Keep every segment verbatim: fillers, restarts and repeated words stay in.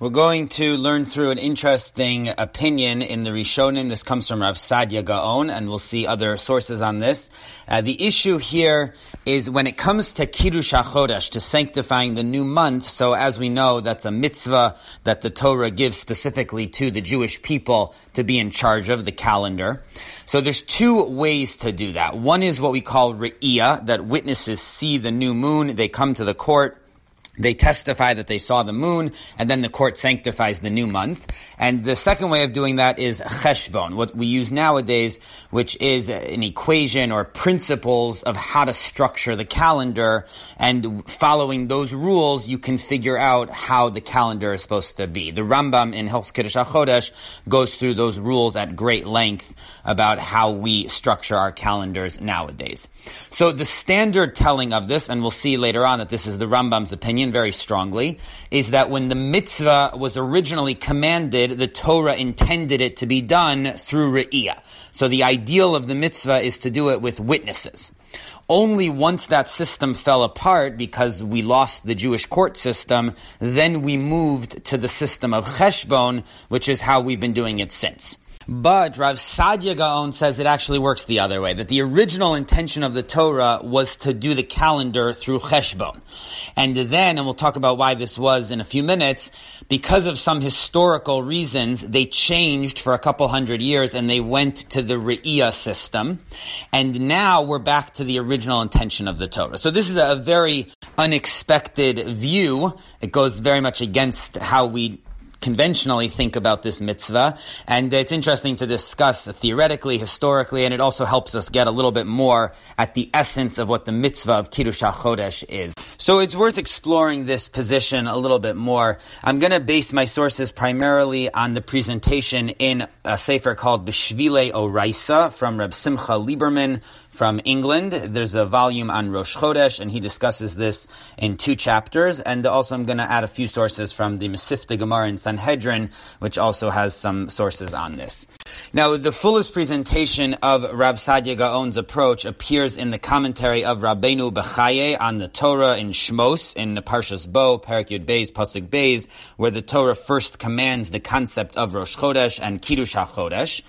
We're going to learn through an interesting opinion in the Rishonim. This comes from Rav Saadia Gaon, and we'll see other sources on this. Uh, the issue here is when it comes to Kiddush HaChodesh, to sanctifying the new month, so as we know, that's a mitzvah that the Torah gives specifically to the Jewish people to be in charge of, the calendar. So there's two ways to do that. One is what we call Re'iyah, that witnesses see the new moon, they come to the court, they testify that they saw the moon, and then the court sanctifies the new month. And the second way of doing that is cheshbon, what we use nowadays, which is an equation or principles of how to structure the calendar. And following those rules, you can figure out how the calendar is supposed to be. The Rambam in Hilchos Kiddush HaChodesh goes through those rules at great length about how we structure our calendars nowadays. So the standard telling of this, and we'll see later on that this is the Rambam's opinion very strongly, is that when the mitzvah was originally commanded, the Torah intended it to be done through re'iyah. So the ideal of the mitzvah is to do it with witnesses. Only once that system fell apart, because we lost the Jewish court system, then we moved to the system of cheshbon, which is how we've been doing it since. But Rav Saadia Gaon says it actually works the other way, that the original intention of the Torah was to do the calendar through cheshbon. And then, and we'll talk about why this was in a few minutes, because of some historical reasons, they changed for a couple hundred years and they went to the re'iyah system. And now we're back to the original intention of the Torah. So this is a very unexpected view. It goes very much against how we conventionally think about this mitzvah, and it's interesting to discuss theoretically, historically, and it also helps us get a little bit more at the essence of what the mitzvah of Kiddush HaChodesh is. So it's worth exploring this position a little bit more. I'm going to base my sources primarily on the presentation in a sefer called B'Shvilei Oraisa from Rav Simcha Lieberman from England. There's a volume on Rosh Chodesh, and he discusses this in two chapters. And also I'm going to add a few sources from the Masifta Gemara in Sanhedrin, which also has some sources on this. Now, the fullest presentation of Rav Saadia Gaon's approach appears in the commentary of Rabbeinu Bachya on the Torah in Shmos, in the Parshas Bo, Perek Yud Beis, Pasuk Beis, where the Torah first commands the concept of Rosh Chodesh and Kiddush HaChodesh.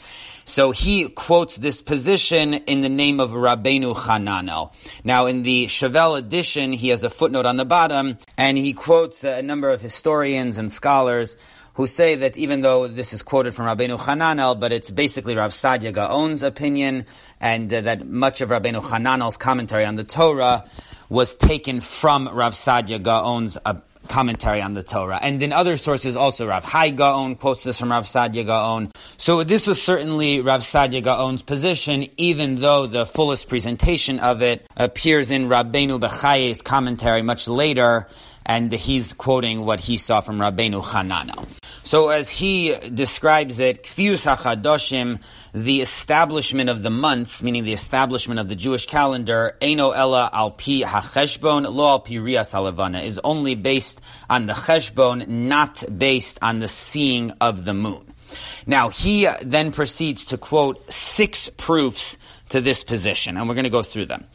So he quotes this position in the name of Rabbeinu Chananel. Now, in the Chevel edition, he has a footnote on the bottom, and he quotes a number of historians and scholars who say that even though this is quoted from Rabbeinu Chananel, but it's basically Rav Saadia Gaon's opinion, and uh, that much of Rabbeinu Chananel's commentary on the Torah was taken from Rav Saadia Gaon's opinion. Uh, commentary on the Torah. And in other sources also, Rav Hai Gaon quotes this from Rav Saadia Gaon. So this was certainly Rav Saadia Gaon's position, even though the fullest presentation of it appears in Rabbeinu Bechaye's commentary much later, and he's quoting what he saw from Rabbeinu Chananel. So as he describes it, Kfiyus HaChadoshim, the establishment of the months, meaning the establishment of the Jewish calendar, Eino Ela Al Pi HaCheshbon, Lo Al Pi Riyas HaLevana, is only based on the Cheshbon, not based on the seeing of the moon. Now, he then proceeds to quote six proofs to this position, and we're going to go through them.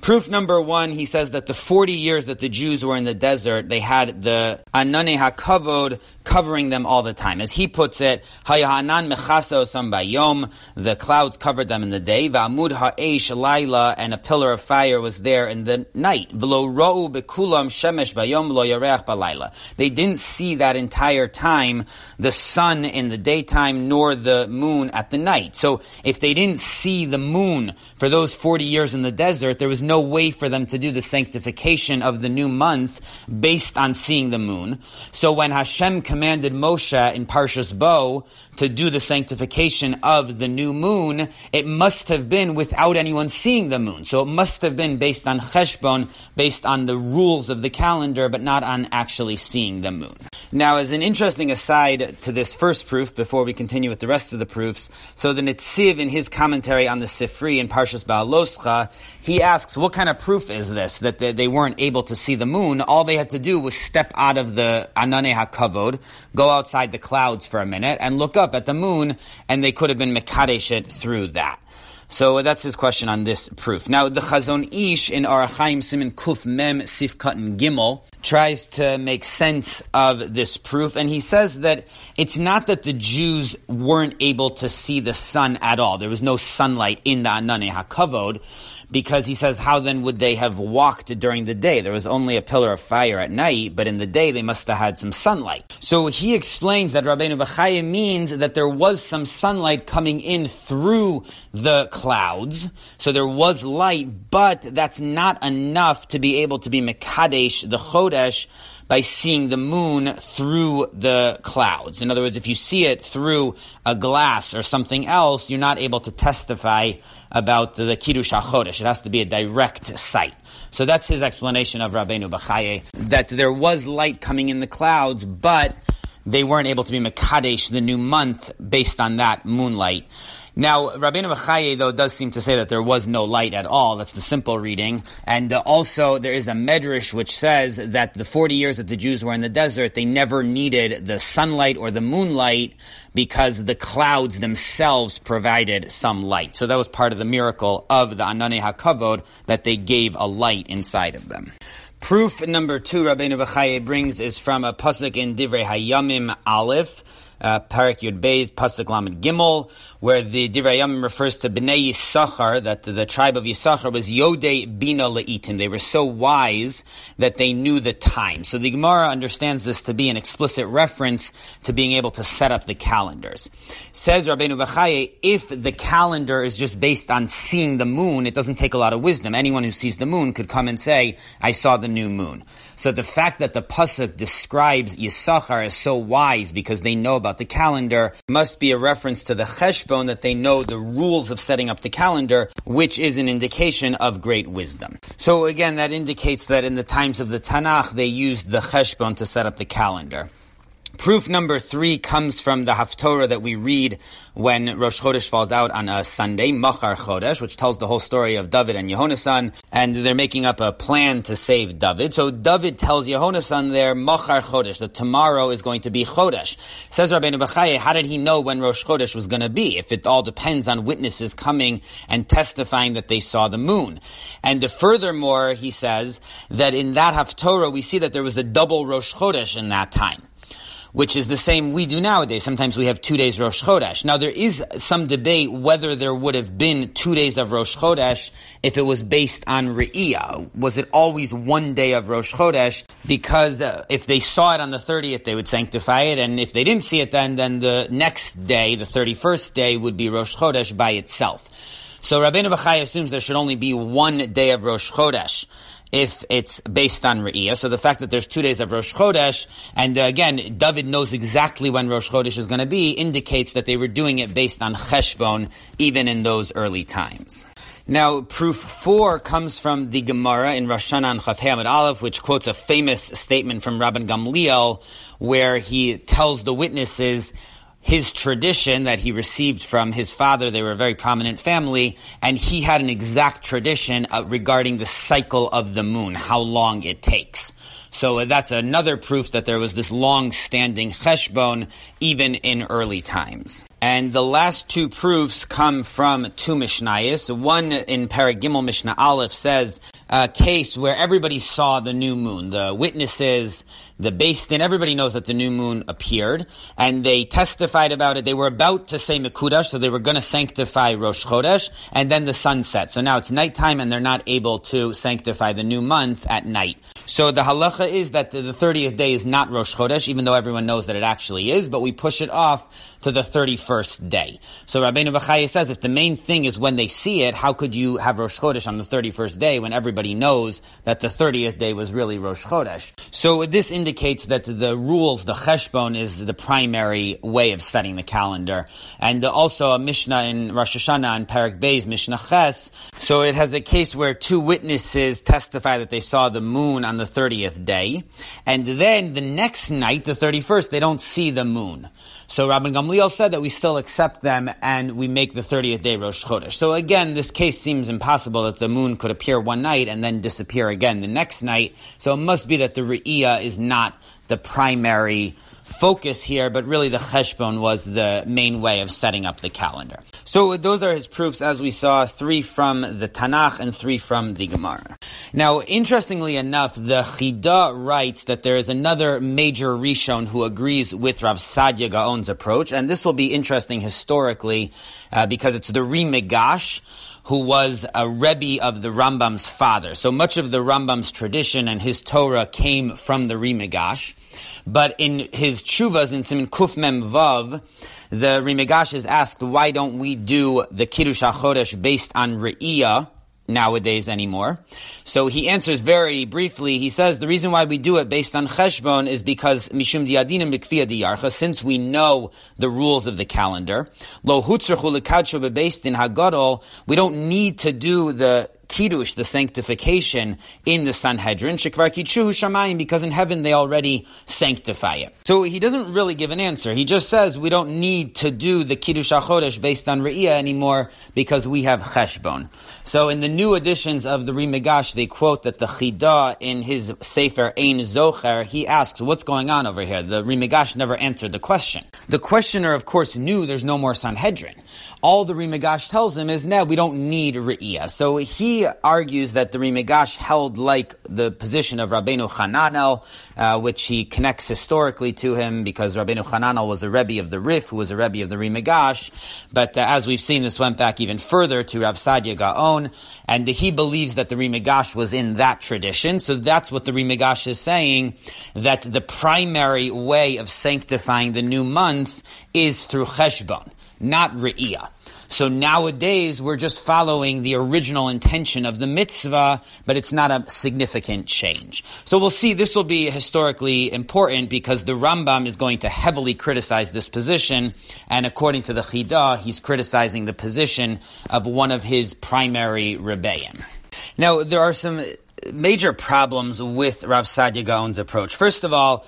Proof number one, he says that the forty years that the Jews were in the desert, they had the Anane HaKavod covering them all the time. As he puts it, Hayahanan Mechaso Sambayom, the clouds covered them in the day, Va'amud Ha'esh Laila, and a pillar of fire was there in the night. V'lo Ra'u Bekulam Shemesh Bayom Lo Yareach Balaila. They didn't see that entire time the sun in the daytime nor the moon at the night. So if they didn't see the moon for those forty years in the desert, there was no way for them to do the sanctification of the new month based on seeing the moon. So when Hashem commanded Moshe in Parshas Bo to do the sanctification of the new moon, it must have been without anyone seeing the moon. So it must have been based on cheshbon, based on the rules of the calendar, but not on actually seeing the moon. Now, as an interesting aside to this first proof, before we continue with the rest of the proofs, so the Netziv, in his commentary on the Sifri in Parshas Ba'aloscha, he asks, what kind of proof is this, that they weren't able to see the moon? All they had to do was step out of the Anane HaKavod, go outside the clouds for a minute, and look up at the moon, and they could have been Mekadesh it through that. So that's his question on this proof. Now, the Chazon Ish in Aruch Chaim Siman Kuf Mem Sif Katan Gimel tries to make sense of this proof, and he says that it's not that the Jews weren't able to see the sun at all. There was no sunlight in the Ananei HaKavod, because he says, how then would they have walked during the day? There was only a pillar of fire at night, but in the day they must have had some sunlight. So he explains that Rabbeinu Bachya means that there was some sunlight coming in through the clouds, so there was light, but that's not enough to be able to be Mekadesh, the Chodesh, by seeing the moon through the clouds. In other words, if you see it through a glass or something else, you're not able to testify about the Kiddush HaChodesh. It has to be a direct sight. So that's his explanation of Rabbeinu Bachya, that there was light coming in the clouds, but they weren't able to be Mekadesh, the new month, based on that moonlight. Now, Rabbeinu Bachya, though, does seem to say that there was no light at all. That's the simple reading. And uh, also, there is a medrash which says that the forty years that the Jews were in the desert, they never needed the sunlight or the moonlight because the clouds themselves provided some light. So that was part of the miracle of the Ananei HaKavod, that they gave a light inside of them. Proof number two Rabbeinu Bachya brings is from a pasuk in Divrei Hayamim Aleph, Uh, Parak Yud Beis, Pasuk Lamed Gimel, where the Divrei Hayamim refers to Bnei Yisachar, that the tribe of Yisachar was Yodei Bina Leitim. They were so wise that they knew the time. So the Gemara understands this to be an explicit reference to being able to set up the calendars. Says Rabbeinu Bachya, if the calendar is just based on seeing the moon, it doesn't take a lot of wisdom. Anyone who sees the moon could come and say, I saw the new moon. So the fact that the pasuk describes Yisachar as so wise because they know about the calendar must be a reference to the cheshbon, that they know the rules of setting up the calendar, which is an indication of great wisdom. So again, that indicates that in the times of the Tanakh, they used the cheshbon to set up the calendar. Proof number three comes from the Haftorah that we read when Rosh Chodesh falls out on a Sunday, Machar Chodesh, which tells the whole story of David and Yehonasan, and they're making up a plan to save David. So David tells Yehonasan there, Machar Chodesh, that tomorrow is going to be Chodesh. Says Rabbeinu Bachya, how did he know when Rosh Chodesh was going to be, if it all depends on witnesses coming and testifying that they saw the moon? And furthermore, he says that in that Haftorah, we see that there was a double Rosh Chodesh in that time, which is the same we do nowadays. Sometimes we have two days Rosh Chodesh. Now, there is some debate whether there would have been two days of Rosh Chodesh if it was based on Re'iyah. Was it always one day of Rosh Chodesh? Because uh, if they saw it on the thirtieth, they would sanctify it, and if they didn't see it then, then the next day, the thirty-first day, would be Rosh Chodesh by itself. So Rabbeinu Bachya assumes there should only be one day of Rosh Chodesh if it's based on Re'iyah. So the fact that there's two days of Rosh Chodesh, and again, David knows exactly when Rosh Chodesh is going to be, indicates that they were doing it based on Cheshbon, even in those early times. Now, proof four comes from the Gemara in Rosh Hashanah and Chaf Hei Amud Aleph, which quotes a famous statement from Rabban Gamliel, where he tells the witnesses his tradition that he received from his father. They were a very prominent family, and he had an exact tradition uh, regarding the cycle of the moon, how long it takes. So uh, that's another proof that there was this long-standing cheshbon, even in early times. And the last two proofs come from two Mishnayos. One in Parag Gimel Mishnah Aleph says a case where everybody saw the new moon. The witnesses, the Beis Din, everybody knows that the new moon appeared, and they testified about it. They were about to say Mekudash, so they were going to sanctify Rosh Chodesh, and then the sun set. So now it's nighttime, and they're not able to sanctify the new month at night. So the halacha is that the thirtieth day is not Rosh Chodesh, even though everyone knows that it actually is, but we push it off to the thirty-first. First day. So Rabbeinu Bachya says, if the main thing is when they see it, how could you have Rosh Chodesh on the thirty-first day when everybody knows that the thirtieth day was really Rosh Chodesh? So this indicates that the rules, the cheshbon, is the primary way of setting the calendar. And also a Mishnah in Rosh Hashanah and Parak Beis, Mishnah Ches. So it has a case where two witnesses testify that they saw the moon on the thirtieth day. And then the next night, the thirty-first, they don't see the moon. So Rabban Gamliel said that we still accept them and we make the thirtieth day Rosh Chodesh. So again, this case seems impossible that the moon could appear one night and then disappear again the next night. So it must be that the Re'iyah is not the primary focus here, but really the Cheshbon was the main way of setting up the calendar. So those are his proofs, as we saw, three from the Tanakh and three from the Gemara. Now, interestingly enough, the Chida writes that there is another major Rishon who agrees with Rav Saadia Gaon's approach, and this will be interesting historically uh, because it's the Ri Migash, who was a Rebbe of the Rambam's father. So much of the Rambam's tradition and his Torah came from the Ri Migash. But in his Tshuvas, in Siman Kuf Mem Vav, the Ri Migash is asked, why don't we do the Kiddush HaChodesh based on Re'iyah nowadays anymore? So he answers very briefly. He says, the reason why we do it based on Cheshbon is because Mishum Diadinim B'Kfiya Diyarcha, since we know the rules of the calendar, Lo Hutzerchu L'Kadshu B'Beistin HaGadol, we don't need to do the Kiddush, the sanctification, in the Sanhedrin, Shekvar Kidshuhu Shamayim, because in heaven they already sanctify it. So he doesn't really give an answer. He just says we don't need to do the Kiddush HaChodesh based on Re'iyah anymore because we have Cheshbon. So in the new editions of the Ri Migash, they quote that the Chida in his Sefer Ein Zocher, he asks, what's going on over here? The Ri Migash never answered the question. The questioner, of course, knew there's no more Sanhedrin. All the Ri Migash tells him is, no, we don't need Re'iyah. So he argues that the Ri Migash held like the position of Rabbeinu Chananel, uh, which he connects historically to him because Rabbeinu Chananel was a Rebbe of the Rif, who was a Rebbe of the Ri Migash. But uh, as we've seen, this went back even further to Rav Saadia Gaon, and he believes that the Ri Migash was in that tradition. So that's what the Ri Migash is saying, that the primary way of sanctifying the new month is through Cheshbon, not Re'iyah. So nowadays, we're just following the original intention of the mitzvah, but it's not a significant change. So we'll see, this will be historically important because the Rambam is going to heavily criticize this position, and according to the Chida, he's criticizing the position of one of his primary rebbeim. Now, there are some major problems with Rav Saadia Gaon's approach. First of all,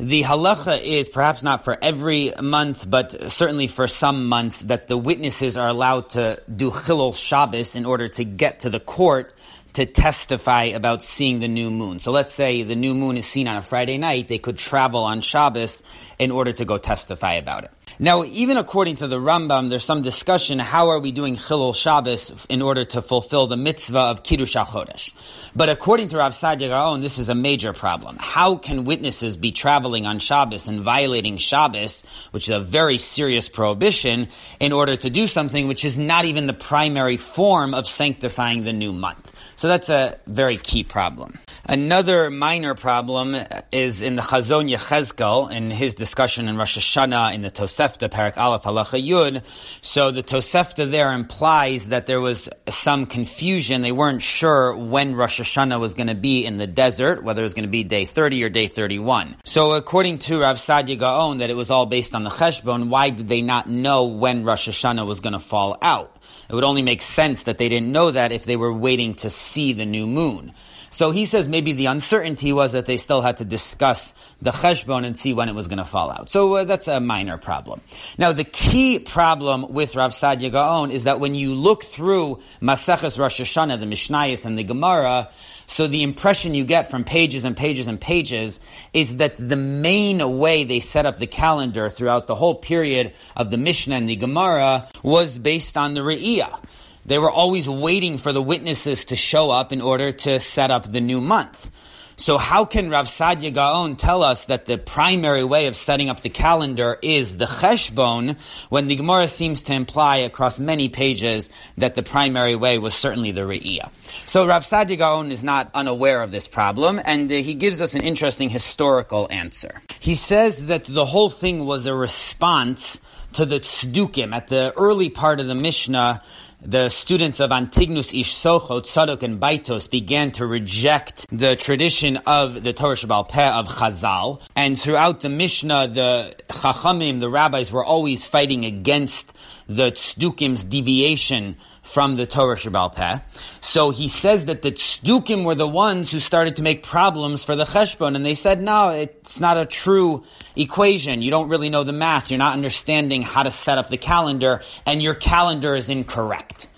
the halacha is, perhaps not for every month, but certainly for some months, that the witnesses are allowed to do Chilul Shabbos in order to get to the court to testify about seeing the new moon. So let's say the new moon is seen on a Friday night, they could travel on Shabbos in order to go testify about it. Now, even according to the Rambam, there's some discussion, how are we doing Chilul Shabbos in order to fulfill the mitzvah of Kiddush HaChodesh? But according to Rav Saadia Gaon, this is a major problem. How can witnesses be traveling on Shabbos and violating Shabbos, which is a very serious prohibition, in order to do something which is not even the primary form of sanctifying the new month? So that's a very key problem. Another minor problem is in the Chazon Yechezkel, in his discussion in Rosh Hashanah in the Tosefta, Parak Aleph, Halacha Yud. So the Tosefta there implies that there was some confusion. They weren't sure when Rosh Hashanah was going to be in the desert, whether it was going to be day thirty or day thirty-one. So according to Rav Saadia Gaon, that it was all based on the Cheshbon, why did they not know when Rosh Hashanah was going to fall out? It would only make sense that they didn't know that if they were waiting to see the new moon. So he says maybe the uncertainty was that they still had to discuss the Cheshbon and see when it was going to fall out. So uh, that's a minor problem. Now, the key problem with Rav Saadia Gaon is that when you look through Maseches Rosh Hashanah, the Mishnayos, and the Gemara, so the impression you get from pages and pages and pages is that the main way they set up the calendar throughout the whole period of the Mishnah and the Gemara was based on the Re'iyah. They were always waiting for the witnesses to show up in order to set up the new month. So how can Rav Saadia Gaon tell us that the primary way of setting up the calendar is the Cheshbon, when the Gemara seems to imply across many pages that the primary way was certainly the Re'iyah? So Rav Saadia Gaon is not unaware of this problem, and uh, he gives us an interesting historical answer. He says that the whole thing was a response to the Tzedukim. At the early part of the Mishnah, the students of Antigonus Ish Sochot, Tzadok, and Baitos began to reject the tradition of the Torah Sheba'al Peh of Chazal. And throughout the Mishnah, the Chachamim, the rabbis, were always fighting against the Tzadukim's deviation from the Torah Sheba'al Peh. So he says that the Tzedukim were the ones who started to make problems for the Cheshbon, and they said, no, it's not a true equation. You don't really know the math. You're not understanding how to set up the calendar, and your calendar is incorrect.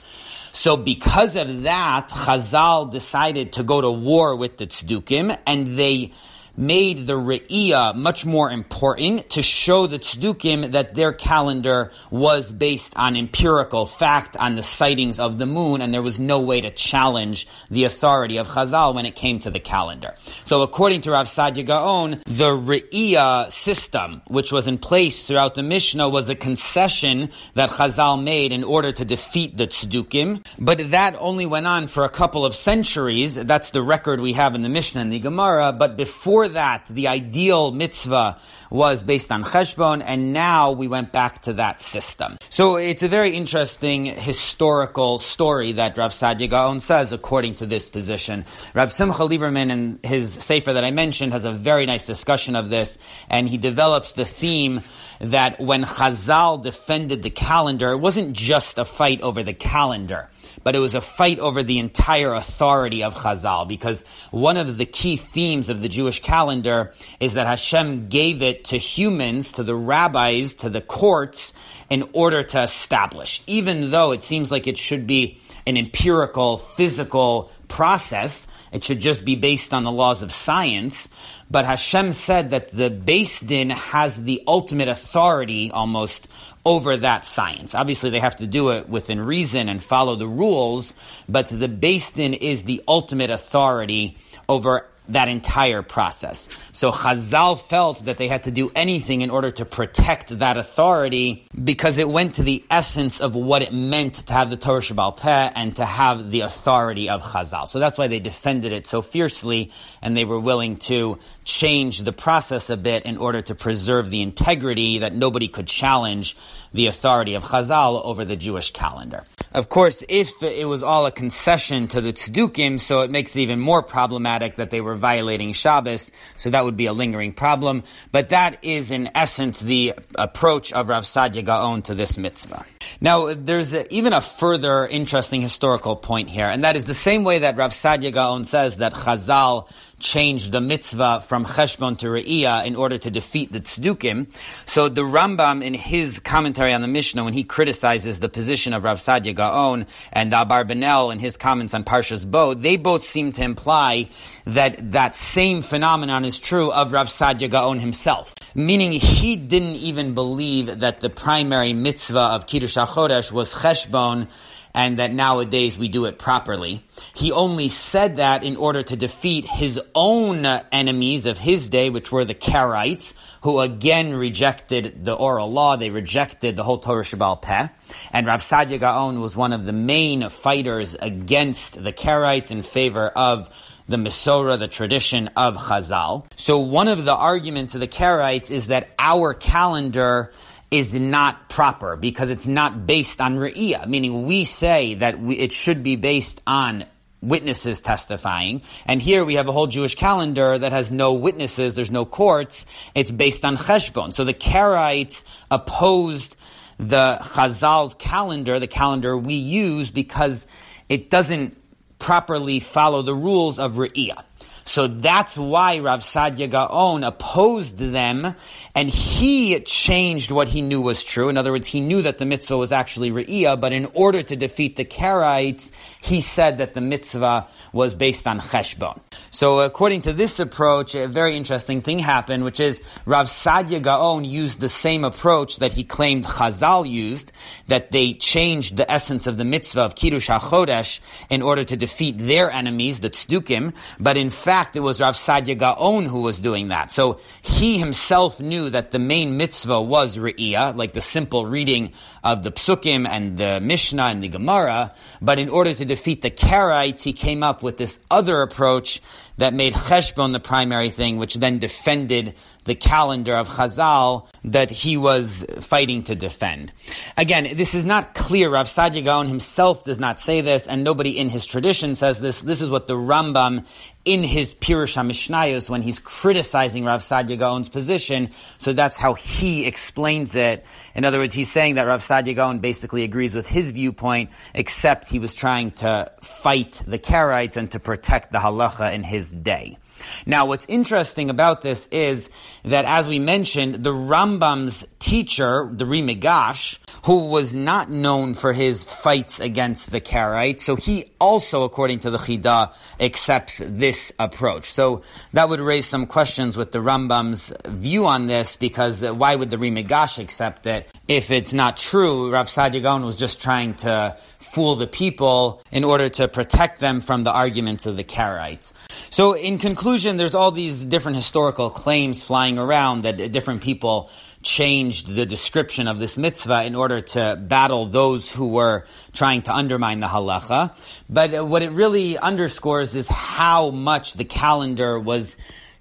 So because of that, Chazal decided to go to war with the Tzedukim, and they made the Re'iyah much more important to show the Tzedukim that their calendar was based on empirical fact, on the sightings of the moon, and there was no way to challenge the authority of Chazal when it came to the calendar. So according to Rav Saadia Gaon, the Re'iyah system, which was in place throughout the Mishnah, was a concession that Chazal made in order to defeat the Tzedukim, but that only went on for a couple of centuries. That's the record we have in the Mishnah and the Gemara, but before that, the ideal mitzvah was based on cheshbon, and now we went back to that system. So it's a very interesting historical story that Rav Saadia Gaon says, according to this position. Rav Simcha Lieberman, in his sefer that I mentioned, has a very nice discussion of this, and he develops the theme that when Chazal defended the calendar, it wasn't just a fight over the calendar, but it was a fight over the entire authority of Chazal, because one of the key themes of the Jewish calendar is that Hashem gave it to humans, to the rabbis, to the courts, in order to establish. Even though it seems like it should be an empirical, physical process, it should just be based on the laws of science, but Hashem said that the Beis Din has the ultimate authority, almost, over that science. Obviously, they have to do it within reason and follow the rules, but the Beis Din is the ultimate authority over that entire process. So Chazal felt that they had to do anything in order to protect that authority, because it went to the essence of what it meant to have the Torah Sheba'al Peh and to have the authority of Chazal. So that's why they defended it so fiercely, and they were willing to change the process a bit in order to preserve the integrity that nobody could challenge the authority of Chazal over the Jewish calendar. Of course, if it was all a concession to the Tzedukim, so it makes it even more problematic that they were violating Shabbos, so that would be a lingering problem. But that is, in essence, the approach of Rav Saadia Gaon to this mitzvah. Now, there's a, even a further interesting historical point here, and that is the same way that Rav Saadia Gaon says that Chazal changed the mitzvah from Cheshbon to Re'iyah in order to defeat the Tzedukim. So the Rambam, in his commentary on the Mishnah, when he criticizes the position of Rav Saadia Gaon and Abarbanel in his comments on Parshas Bo, they both seem to imply that that same phenomenon is true of Rav Saadia Gaon himself, meaning he didn't even believe that the primary mitzvah of Kiddush HaChodesh was Cheshbon, and that nowadays we do it properly. He only said that in order to defeat his own enemies of his day, which were the Karaites, who again rejected the oral law. They rejected the whole Torah Sheba'al Peh. And Rav Saadia Gaon was one of the main fighters against the Karaites in favor of the Mesorah, the tradition of Chazal. So one of the arguments of the Karaites is that our calendar is not proper because it's not based on Re'iyah, meaning we say that we, it should be based on witnesses testifying, and here we have a whole Jewish calendar that has no witnesses, there's no courts, it's based on Cheshbon. So the Karaites opposed the Chazal's calendar, the calendar we use, because it doesn't properly follow the rules of Re'iyah. So that's why Rav Saadia Gaon opposed them, and he changed what he knew was true. In other words, he knew that the mitzvah was actually Re'iyah, but in order to defeat the Karaites, he said that the mitzvah was based on Cheshbon. So according to this approach, a very interesting thing happened, which is Rav Saadia Gaon used the same approach that he claimed Chazal used, that they changed the essence of the mitzvah of Kiddush HaChodesh in order to defeat their enemies, the Tzedukim, but in fact, In fact, it was Rav Saadia Gaon who was doing that. So he himself knew that the main mitzvah was Re'iyah, like the simple reading of the Psukim and the Mishnah and the Gemara, but in order to defeat the Karaites, he came up with this other approach that made Cheshbon the primary thing, which then defended the calendar of Chazal that he was fighting to defend. Again, this is not clear. Rav Saadia Gaon himself does not say this, and nobody in his tradition says this. This is what the Rambam, in his Pirush HaMishnayos, when he's criticizing Rav Saadia Gaon's position, so that's how he explains it. In other words, he's saying that Rav Saadia Gaon basically agrees with his viewpoint, except he was trying to fight the Karaites and to protect the halacha in his day. Now, what's interesting about this is that, as we mentioned, the Rambam's teacher, the Ri Migash, who was not known for his fights against the Karite. So he also, according to the Chida, accepts this approach. So that would raise some questions with the Rambam's view on this, because why would the Ri Migash accept it if it's not true? Rav Saadia Gaon was just trying to fool the people in order to protect them from the arguments of the Karaites. So in conclusion, there's all these different historical claims flying around that different people changed the description of this mitzvah in order to battle those who were trying to undermine the halacha. But what it really underscores is how much the calendar was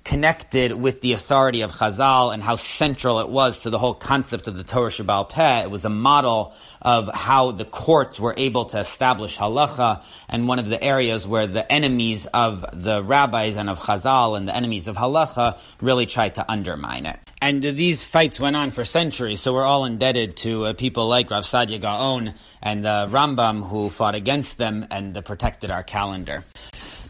connected with the authority of Chazal and how central it was to the whole concept of the Torah Shebaal Peh. It was a model of how the courts were able to establish halacha, and one of the areas where the enemies of the rabbis and of Chazal and the enemies of halacha really tried to undermine it. And these fights went on for centuries, so we're all indebted to uh, people like Rav Saadia Gaon and uh, Rambam, who fought against them and uh, protected our calendar.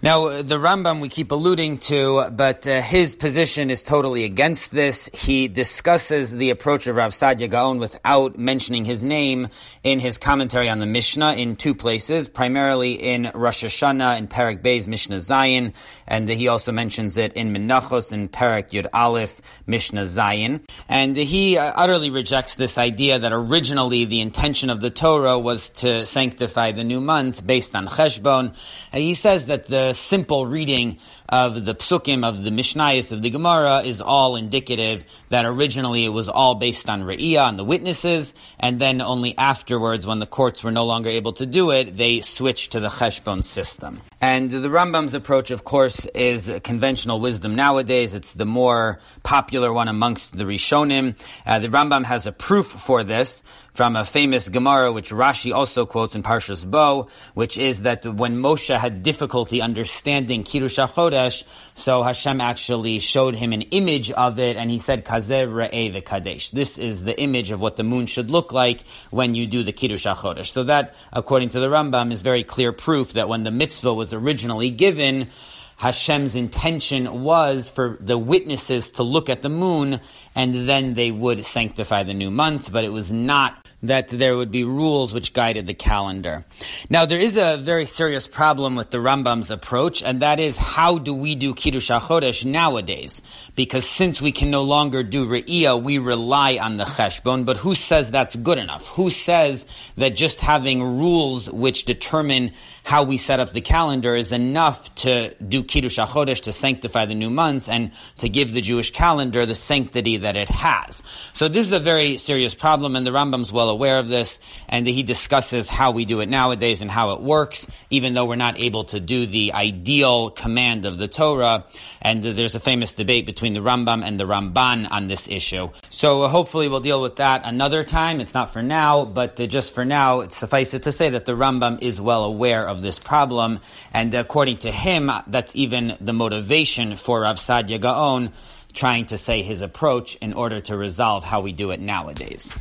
Now, the Rambam we keep alluding to, but uh, his position is totally against this. He discusses the approach of Rav Saadia Gaon without mentioning his name in his commentary on the Mishnah in two places, primarily in Rosh Hashanah in Perek Beis Mishnah Zion, and he also mentions it in Menachos in Perek Yud Aleph Mishnah Zion. And he uh, utterly rejects this idea that originally the intention of the Torah was to sanctify the new months based on Cheshbon. And he says that the simple reading of the psukim, of the mishnayos, of the Gemara is all indicative that originally it was all based on re'iyah, on the witnesses, and then only afterwards, when the courts were no longer able to do it, they switched to the cheshbon system. And the Rambam's approach, of course, is conventional wisdom nowadays. It's the more popular one amongst the Rishonim. Uh, the Rambam has a proof for this from a famous Gemara, which Rashi also quotes in Parshas Bo, which is that when Moshe had difficulty understanding Understanding Kiddush HaChodesh, so Hashem actually showed him an image of it, and he said, "Kazeh Re'eh V'Kadesh." This is the image of what the moon should look like when you do the Kiddush HaChodesh. So that, according to the Rambam, is very clear proof that when the mitzvah was originally given, Hashem's intention was for the witnesses to look at the moon, and then they would sanctify the new month, but it was not that there would be rules which guided the calendar. Now, there is a very serious problem with the Rambam's approach, and that is, how do we do Kiddush HaChodesh nowadays? Because since we can no longer do Re'iyah, we rely on the Cheshbon, but who says that's good enough? Who says that just having rules which determine how we set up the calendar is enough to do Kiddush HaChodesh, to sanctify the new month, and to give the Jewish calendar the sanctity that it has? So this is a very serious problem, and the Rambam's well aware of this, and he discusses how we do it nowadays and how it works, even though we're not able to do the ideal command of the Torah. And there's a famous debate between the Rambam and the Ramban on this issue. So hopefully we'll deal with that another time. It's not for now, but just for now, it's suffice it to say that the Rambam is well aware of this problem, and according to him, that's even the motivation for Rav Saadia Gaon trying to say his approach in order to resolve how we do it nowadays.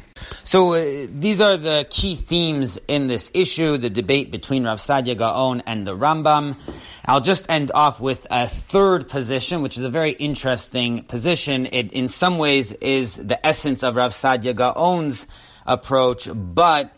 So uh, these are the key themes in this issue, the debate between Rav Saadia Gaon and the Rambam. I'll just end off with a third position, which is a very interesting position. It in some ways is the essence of Rav Saadia Gaon's approach, but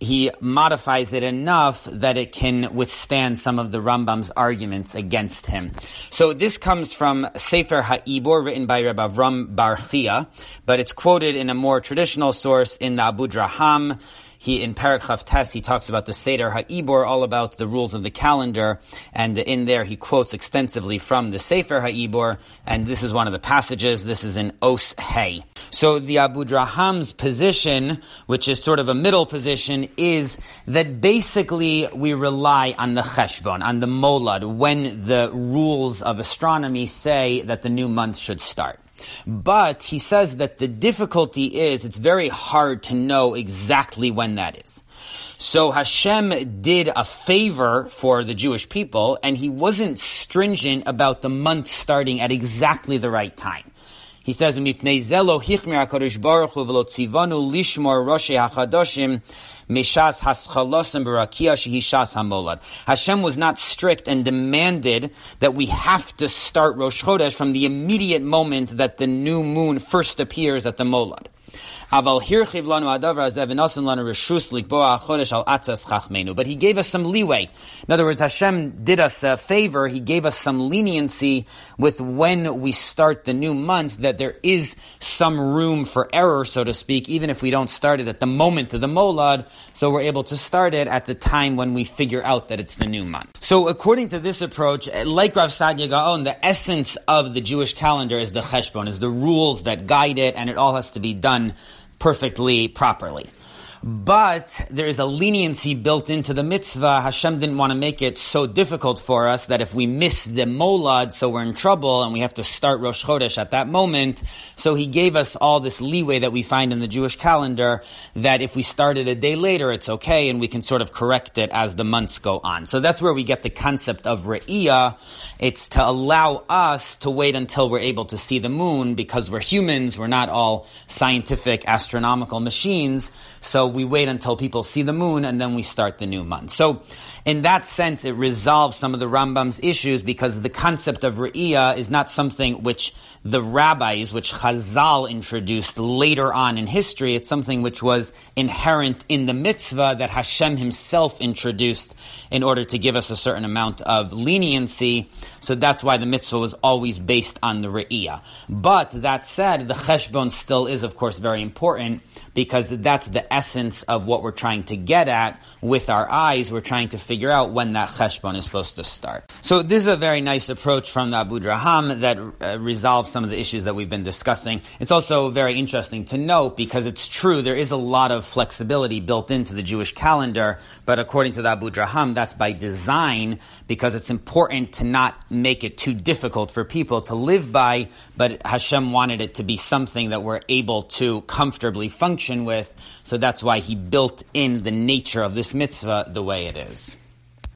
he modifies it enough that it can withstand some of the Rambam's arguments against him. So this comes from Sefer HaIbor, written by Rabbi Ram Bar-Khiyah, but it's quoted in a more traditional source in the Abudraham. He, in Perek Chav Tes, he talks about the Seder HaIbor, all about the rules of the calendar, and in there he quotes extensively from the Sefer HaIbor, and this is one of the passages. This is in Os Hey. So the Abudraham's position, which is sort of a middle position, is that basically we rely on the Cheshbon, on the Molad, when the rules of astronomy say that the new month should start. But he says that the difficulty is it's very hard to know exactly when that is. So Hashem did a favor for the Jewish people, and he wasn't stringent about the month starting at exactly the right time. He says, "Mipnei zelo hichmir HaKadosh Baruch Hu v'lo tzivanu lishmor roshei hachadoshim mishas haschalosim b'rakia shehishas hamolad." Hashem was not strict and demanded that we have to start Rosh Chodesh from the immediate moment that the new moon first appears at the Molad. But he gave us some leeway. In other words, Hashem did us a favor. He gave us some leniency with when we start the new month, that there is some room for error, so to speak, even if we don't start it at the moment of the Molad, so we're able to start it at the time when we figure out that it's the new month. So according to this approach, like Rav Saadia Gaon, the essence of the Jewish calendar is the cheshbon, is the rules that guide it, and it all has to be done perfectly, properly. But there is a leniency built into the mitzvah. Hashem didn't want to make it so difficult for us that if we miss the Molad, so we're in trouble and we have to start Rosh Chodesh at that moment. So he gave us all this leeway that we find in the Jewish calendar, that if we started a day later, it's okay, and we can sort of correct it as the months go on. So that's where we get the concept of Re'iyah. It's to allow us to wait until we're able to see the moon, because we're humans, we're not all scientific astronomical machines. So we wait until people see the moon, and then we start the new month. So in that sense, it resolves some of the Rambam's issues, because the concept of Re'iyah is not something which the rabbis, which Chazal introduced later on in history. It's something which was inherent in the mitzvah that Hashem himself introduced in order to give us a certain amount of leniency. So that's why the mitzvah was always based on the Re'iyah. But that said, the cheshbon still is, of course, very important, because that's the essence of what we're trying to get at with our eyes. We're trying to figure out when that cheshbon is supposed to start. So this is a very nice approach from the Abudraham that uh, resolves some of the issues that we've been discussing. It's also very interesting to note, because it's true, there is a lot of flexibility built into the Jewish calendar, but according to the Abudraham, that's by design, because it's important to not make it too difficult for people to live by, but Hashem wanted it to be something that we're able to comfortably function with. So that's why he built in the nature of this mitzvah the way it is.